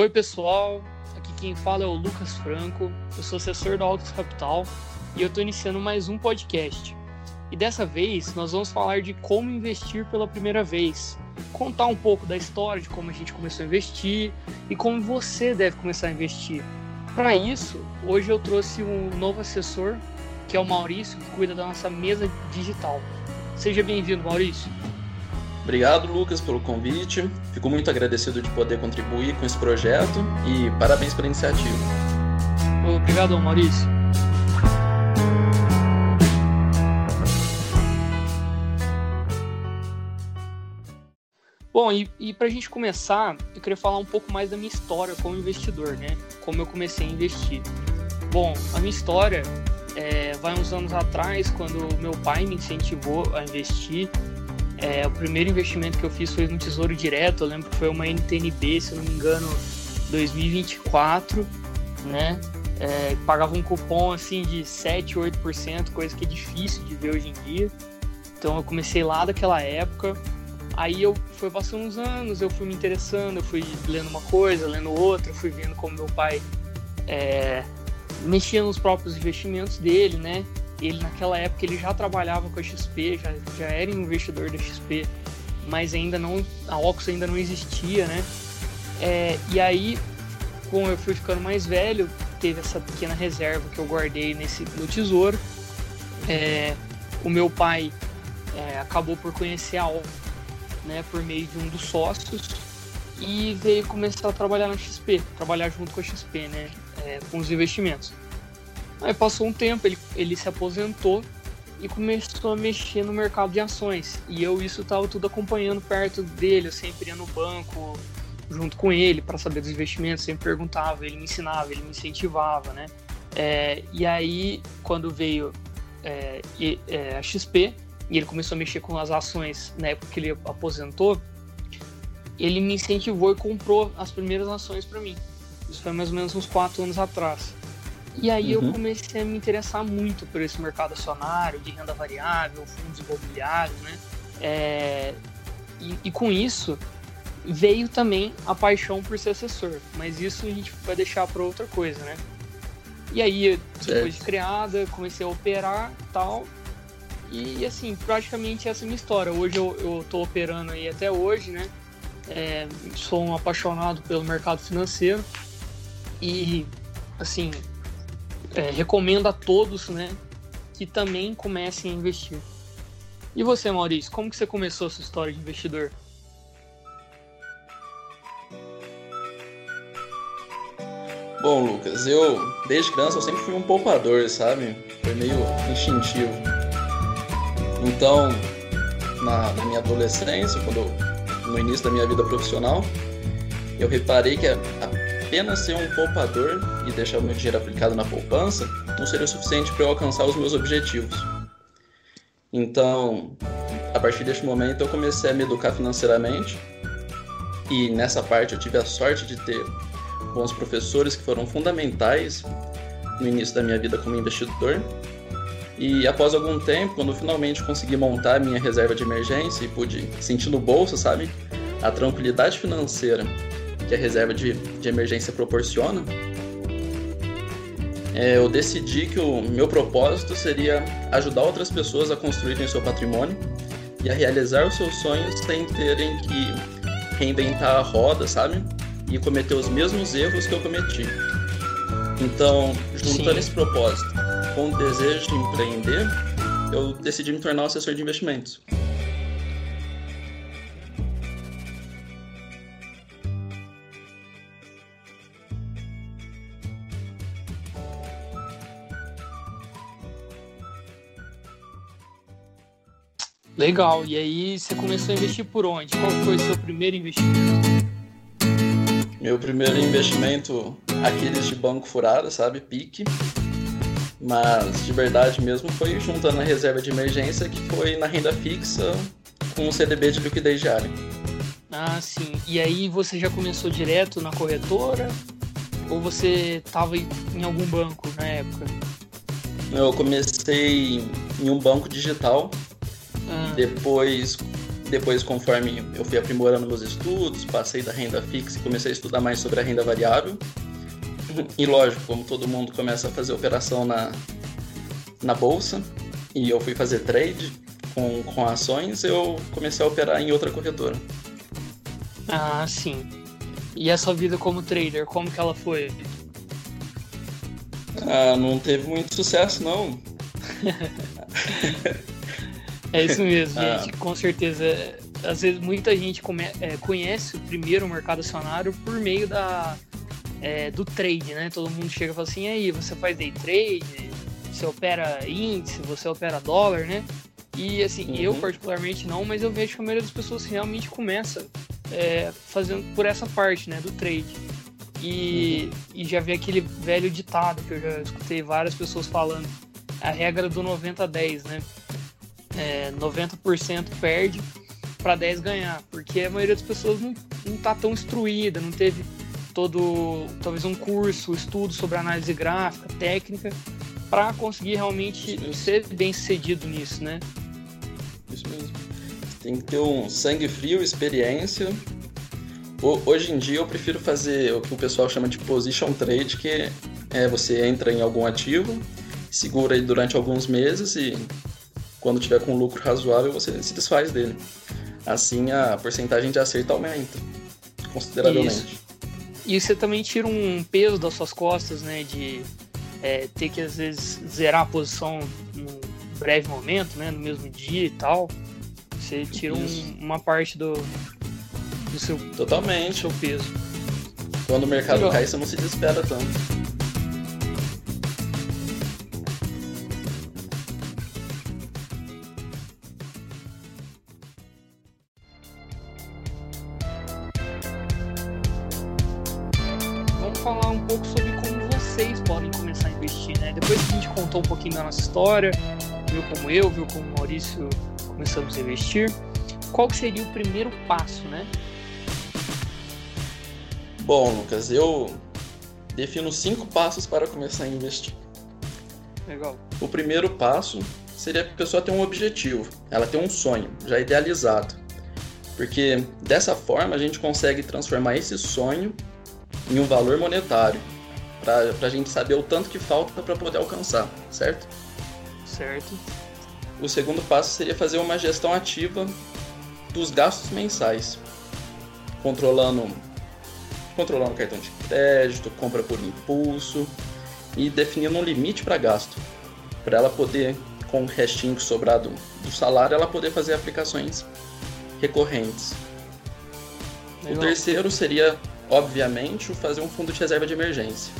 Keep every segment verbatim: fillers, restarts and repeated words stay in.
Oi pessoal, aqui quem fala é o Lucas Franco, eu sou assessor da Altos Capital e eu estou iniciando mais um podcast. E dessa vez nós vamos falar de como investir pela primeira vez, contar um pouco da história de como a gente começou a investir e como você deve começar a investir. Para isso, hoje eu trouxe um novo assessor, que é o Maurício, que cuida da nossa mesa digital. Seja bem-vindo, Maurício. Obrigado, Lucas, pelo convite. Fico muito agradecido de poder contribuir com esse projeto e parabéns pela iniciativa. Obrigado, Maurício. Bom, e, e para a gente começar, eu queria falar um pouco mais da minha história como investidor, né? Como eu comecei a investir. Bom, a minha história é, vai uns anos atrás, quando meu pai me incentivou a investir. É, o primeiro investimento que eu fiz foi no Tesouro Direto, eu lembro que foi uma N T N B, se eu não me engano, dois mil e vinte e quatro, né? É, pagava um cupom assim de sete, oito por cento, coisa que é difícil de ver hoje em dia. Então eu comecei lá daquela época, aí eu foi passando uns anos, eu fui me interessando, eu fui lendo uma coisa, lendo outra, fui vendo como meu pai é, mexia nos próprios investimentos dele, né? Ele naquela época ele já trabalhava com a X P, já, já era investidor da X P, mas ainda não, a Oxxo ainda não existia, né? É, e aí, como eu fui ficando mais velho, teve essa pequena reserva que eu guardei nesse, no tesouro. É, o meu pai é, acabou por conhecer a Oxxo, né, por meio de um dos sócios, e veio começar a trabalhar na X P, trabalhar junto com a X P, né, é, com os investimentos. Aí passou um tempo, ele, ele se aposentou e começou a mexer no mercado de ações. E eu isso estava tudo acompanhando perto dele, eu sempre ia no banco junto com ele para saber dos investimentos, sempre perguntava, ele me ensinava, ele me incentivava, né? É, e aí, quando veio é, é, a X P e ele começou a mexer com as ações na época que ele aposentou, ele me incentivou e comprou as primeiras ações para mim. Isso foi mais ou menos uns quatro anos atrás. E aí uhum. eu comecei a me interessar muito por esse mercado acionário, de renda variável, fundos imobiliários, né? É, e, e com isso veio também a paixão por ser assessor, mas isso a gente vai deixar para outra coisa, né? E aí, depois de criada, comecei a operar e tal, e assim, praticamente essa é a minha história. Hoje eu, eu tô operando aí até hoje, né? É, sou um apaixonado pelo mercado financeiro e, assim... É, recomendo a todos, né, que também comecem a investir. E você, Maurício, como que você começou a sua história de investidor? Bom, Lucas, eu, desde criança, eu sempre fui um poupador, sabe? Foi meio instintivo. Então, na, na minha adolescência, quando eu, no início da minha vida profissional, eu reparei que a, a apenas ser um poupador e deixar o meu dinheiro aplicado na poupança não seria o suficiente para eu alcançar os meus objetivos. Então, a partir deste momento eu comecei a me educar financeiramente e nessa parte eu tive a sorte de ter bons professores que foram fundamentais no início da minha vida como investidor. E após algum tempo, quando finalmente consegui montar a minha reserva de emergência e pude sentir no bolso, sabe, a tranquilidade financeira que a reserva de, de emergência proporciona, é, eu decidi que o meu propósito seria ajudar outras pessoas a construírem seu patrimônio e a realizar os seus sonhos sem terem que reinventar a roda, sabe? E cometer os mesmos erros que eu cometi. Então, juntando Sim. esse propósito com o desejo de empreender, eu decidi me tornar um assessor de investimentos. Legal, e aí você começou a investir por onde? Qual foi o seu primeiro investimento? Meu primeiro investimento, aqueles de banco furado, sabe, pique. Mas de verdade mesmo foi juntando a reserva de emergência, que foi na renda fixa com o C D B de liquidez diária. Ah, sim. E aí você já começou direto na corretora? Ou você estava em algum banco na época? Eu comecei em um banco digital. Depois Depois, conforme eu fui aprimorando meus estudos, passei da renda fixa e comecei a estudar mais sobre a renda variável. E lógico, como todo mundo começa a fazer operação na, na bolsa, e eu fui fazer trade com, com ações, eu comecei a operar em outra corretora. Ah, sim. E a sua vida como trader, como que ela foi? Ah, não teve muito sucesso, não. É isso mesmo, gente. Ah. Com certeza. Às vezes, muita gente come- é, conhece o primeiro mercado acionário por meio da, é, do trade, né? Todo mundo chega e fala assim, e aí, você faz day trade, você opera índice, você opera dólar, né? E, assim, uhum. eu particularmente não, mas eu vejo que a maioria das pessoas realmente começa é, fazendo por essa parte, né, do trade. E, uhum. e já vi aquele velho ditado que eu já escutei várias pessoas falando, a regra do noventa a dez, né? É, noventa por cento perde para dez ganhar, porque a maioria das pessoas não, não tá tão instruída, não teve todo, talvez um curso, estudo sobre análise gráfica, técnica, para conseguir realmente ser bem sucedido nisso, né? Isso mesmo. Tem que ter um sangue frio, experiência. Hoje em dia eu prefiro fazer o que o pessoal chama de position trade, que é você entra em algum ativo, segura ele durante alguns meses e quando tiver com lucro razoável você se desfaz dele. Assim a porcentagem de acerto aumenta consideravelmente. Isso. E você também tira um peso das suas costas, né, de é, ter que às vezes zerar a posição num breve momento, né, no mesmo dia e tal. Você tira um, uma parte do, do seu, totalmente. Do seu peso. Quando o mercado Legal. Cai, você não se desespera tanto. Contou um pouquinho da nossa história, viu como eu, viu como o Maurício começamos a investir. Qual que seria o primeiro passo, né? Bom, Lucas, eu defino cinco passos para começar a investir. Legal. O primeiro passo seria a pessoa ter um objetivo, ela ter um sonho já idealizado, porque dessa forma a gente consegue transformar esse sonho em um valor monetário, Pra, pra gente saber o tanto que falta pra poder alcançar, certo? Certo. O segundo passo seria fazer uma gestão ativa dos gastos mensais, controlando, controlando cartão de crédito, compra por impulso e definindo um limite para gasto, para ela poder, com o restinho que sobrar do, do salário, ela poder fazer aplicações recorrentes. Legal. O terceiro seria, obviamente, fazer um fundo de reserva de emergência,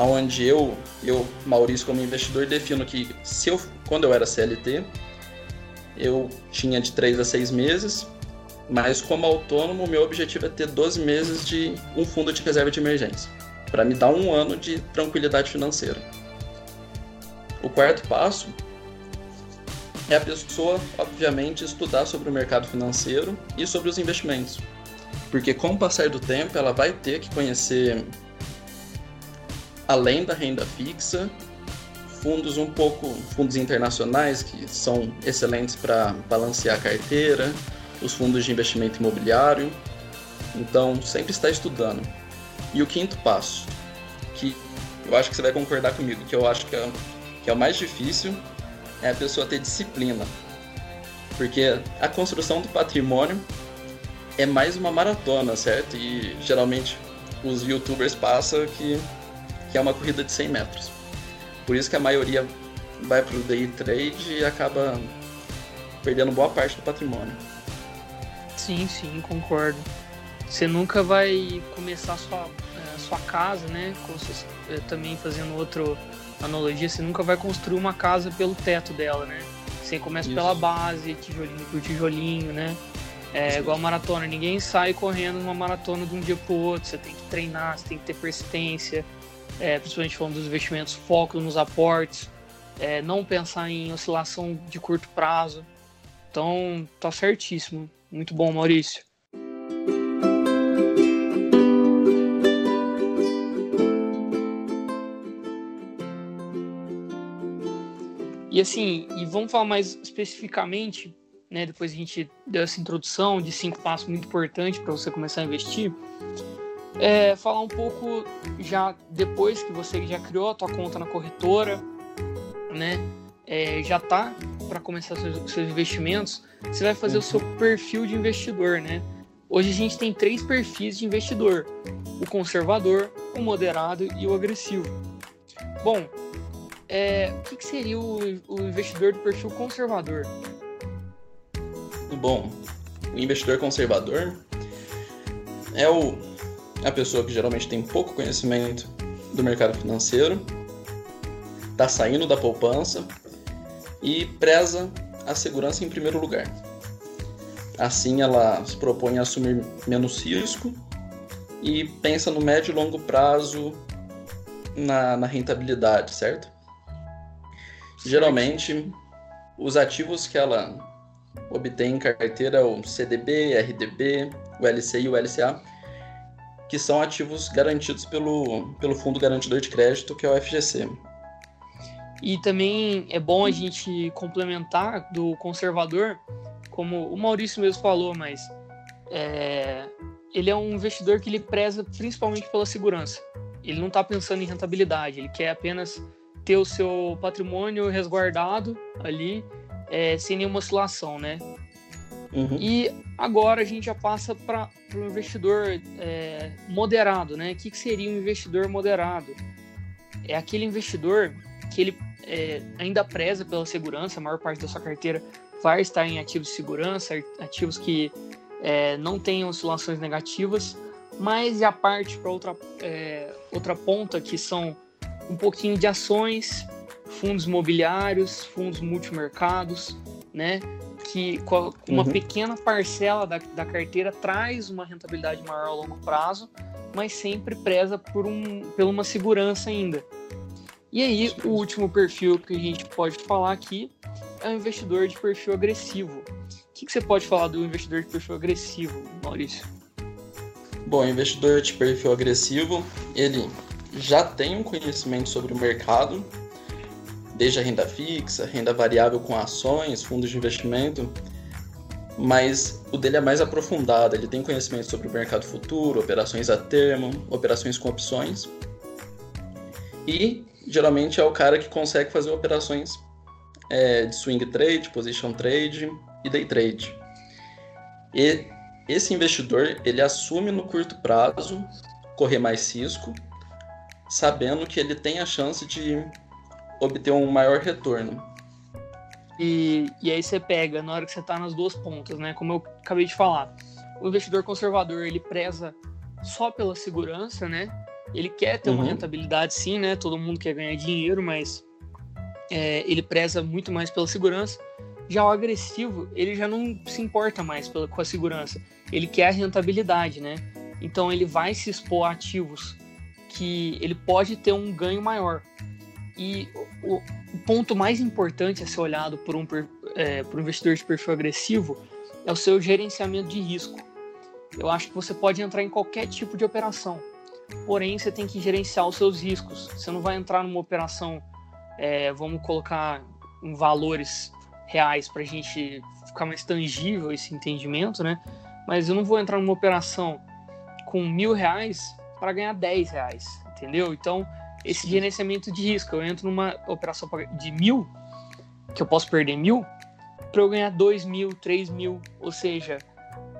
onde eu, eu, Maurício, como investidor, defino que se eu, quando eu era C L T, eu tinha de três a seis meses, mas como autônomo, o meu objetivo é ter doze meses de um fundo de reserva de emergência, para me dar um ano de tranquilidade financeira. O quarto passo é a pessoa, obviamente, estudar sobre o mercado financeiro e sobre os investimentos. Porque com o passar do tempo ela vai ter que conhecer, além da renda fixa, fundos um pouco, fundos internacionais que são excelentes para balancear a carteira, os fundos de investimento imobiliário, então sempre está estudando. E o quinto passo, que eu acho que você vai concordar comigo, que eu acho que é, que é o mais difícil, é a pessoa ter disciplina, porque a construção do patrimônio é mais uma maratona, certo? E geralmente os youtubers passam que, que é uma corrida de cem metros. Por isso que a maioria vai pro day trade e acaba perdendo boa parte do patrimônio. Sim, sim, concordo. Você nunca vai começar a sua, a sua casa, né? Também fazendo outra analogia, você nunca vai construir uma casa pelo teto dela, né? Você começa Isso. pela base, tijolinho por tijolinho, né? É igual a maratona, ninguém sai correndo uma maratona de um dia pro outro, você tem que treinar, você tem que ter persistência, é, principalmente falando dos investimentos, foco nos aportes, é, não pensar em oscilação de curto prazo. Então, tá certíssimo. Muito bom, Maurício. E assim, e vamos falar mais especificamente né? Depois a gente deu essa introdução de cinco passos muito importantes para você começar a investir. É, falar um pouco já depois que você já criou a tua conta na corretora, né? É, já tá para começar seus, seus investimentos, você vai fazer o seu perfil de investidor, né? Hoje a gente tem três perfis de investidor: o conservador, o moderado e o agressivo. Bom, é, o que, que seria o, o investidor do perfil conservador? Bom, o investidor conservador é o, a pessoa que geralmente tem pouco conhecimento do mercado financeiro, está saindo da poupança e preza a segurança em primeiro lugar. Assim, ela se propõe a assumir menos risco e pensa no médio e longo prazo na, na rentabilidade, certo? Geralmente, os ativos que ela obtém em carteira, o C D B, R D B, o L C I e o L C A, que são ativos garantidos pelo, pelo Fundo Garantidor de Crédito, que é o F G C. E também é bom a gente complementar do conservador, como o Maurício mesmo falou, mas é, ele é um investidor que ele preza principalmente pela segurança. Ele não está pensando em rentabilidade, ele quer apenas ter o seu patrimônio resguardado ali, é, sem nenhuma oscilação, né? Uhum. E agora a gente já passa para o investidor é, moderado, né? O que, que seria um investidor moderado? É aquele investidor que ele é, ainda preza pela segurança, a maior parte da sua carteira vai estar em ativos de segurança, ativos que é, não tenham oscilações negativas, mas já parte para outra, é, outra ponta, que são um pouquinho de ações, fundos imobiliários, fundos multimercados, né, que com uma uhum. pequena parcela da, da carteira traz uma rentabilidade maior a longo prazo, mas sempre preza por um, por uma segurança ainda. E aí, o último perfil que a gente pode falar aqui é o investidor de perfil agressivo. O que, que você pode falar do investidor de perfil agressivo, Maurício? Bom, o investidor de perfil agressivo, ele já tem um conhecimento sobre o mercado, desde a renda fixa, renda variável com ações, fundos de investimento, mas o dele é mais aprofundado, ele tem conhecimento sobre o mercado futuro, operações a termo, operações com opções, e geralmente é o cara que consegue fazer operações é, de swing trade, position trade e day trade. E esse investidor, ele assume no curto prazo correr mais risco, sabendo que ele tem a chance de obter um maior retorno. E, e aí você pega, na hora que você está nas duas pontas, né? Como eu acabei de falar, o investidor conservador, ele preza só pela segurança, né? Ele quer ter uhum. uma rentabilidade, sim, né? Todo mundo quer ganhar dinheiro, mas é, ele preza muito mais pela segurança. Já o agressivo, ele já não se importa mais pela, com a segurança. Ele quer a rentabilidade, né? Então, ele vai se expor a ativos que ele pode ter um ganho maior. E o, o ponto mais importante a ser olhado por um, é, por um investidor de perfil agressivo é o seu gerenciamento de risco. Eu acho que você pode entrar em qualquer tipo de operação. Porém, você tem que gerenciar os seus riscos. Você não vai entrar numa operação, é, vamos colocar em valores reais para a gente ficar mais tangível esse entendimento, né? Mas eu não vou entrar numa operação com mil reais para ganhar dez reais, entendeu? Então, esse gerenciamento de risco, eu entro numa operação de mil, que eu posso perder mil, para eu ganhar dois mil, três mil, ou seja...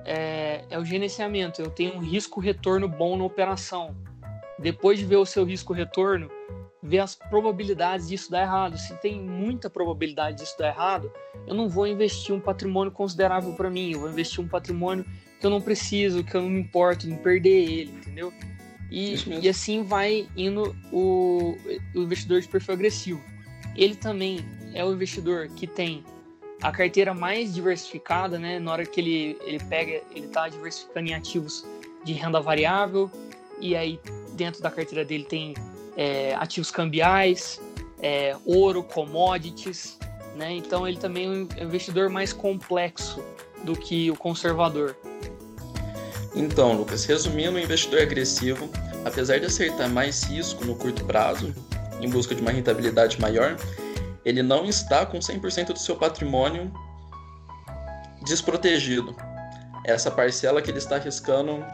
É, é o gerenciamento, eu tenho um risco-retorno bom na operação. Depois de ver o seu risco-retorno, ver as probabilidades disso dar errado. Se tem muita probabilidade disso dar errado, eu não vou investir um patrimônio considerável para mim, eu vou investir um patrimônio que eu não preciso, que eu não me importo em perder ele, entendeu? E, e assim vai indo o, o investidor de perfil agressivo. Ele também é o investidor que tem a carteira mais diversificada, né? Na hora que ele, ele pega, ele tá diversificando em ativos de renda variável, e aí dentro da carteira dele tem é, ativos cambiais, é, ouro, commodities, né? Então ele também é um investidor mais complexo do que o conservador. Então, Lucas, resumindo, o investidor agressivo, apesar de acertar mais risco no curto prazo, em busca de uma rentabilidade maior, ele não está com cem por cento do seu patrimônio desprotegido. Essa parcela que ele está arriscando,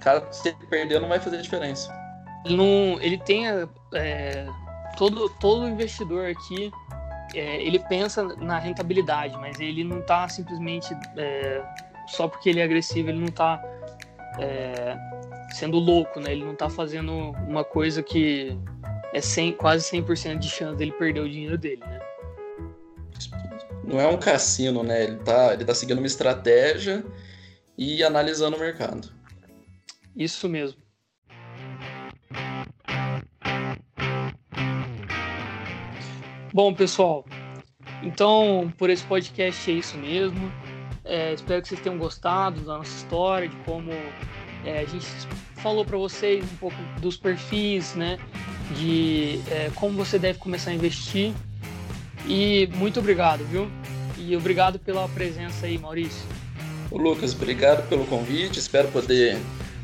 cara, se ele perder, não vai fazer diferença. Ele, não, ele tem... É, todo, todo investidor aqui, é, ele pensa na rentabilidade, mas ele não está simplesmente... É, só porque ele é agressivo, ele não está é, sendo louco, né? Ele não está fazendo uma coisa que é cem, quase cem por cento de chance dele perder o dinheiro dele, né? Não é um cassino, né? Ele tá, ele tá seguindo uma estratégia e analisando o mercado. Isso mesmo. Bom, pessoal, então por esse podcast é isso mesmo. É, espero que vocês tenham gostado da nossa história, de como é, a gente falou para vocês um pouco dos perfis, né? De é, como você deve começar a investir. E muito obrigado, viu? E obrigado pela presença aí, Maurício. Ô Lucas, obrigado pelo convite. Espero poder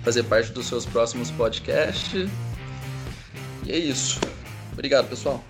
fazer parte dos seus próximos podcasts. E é isso. Obrigado, pessoal.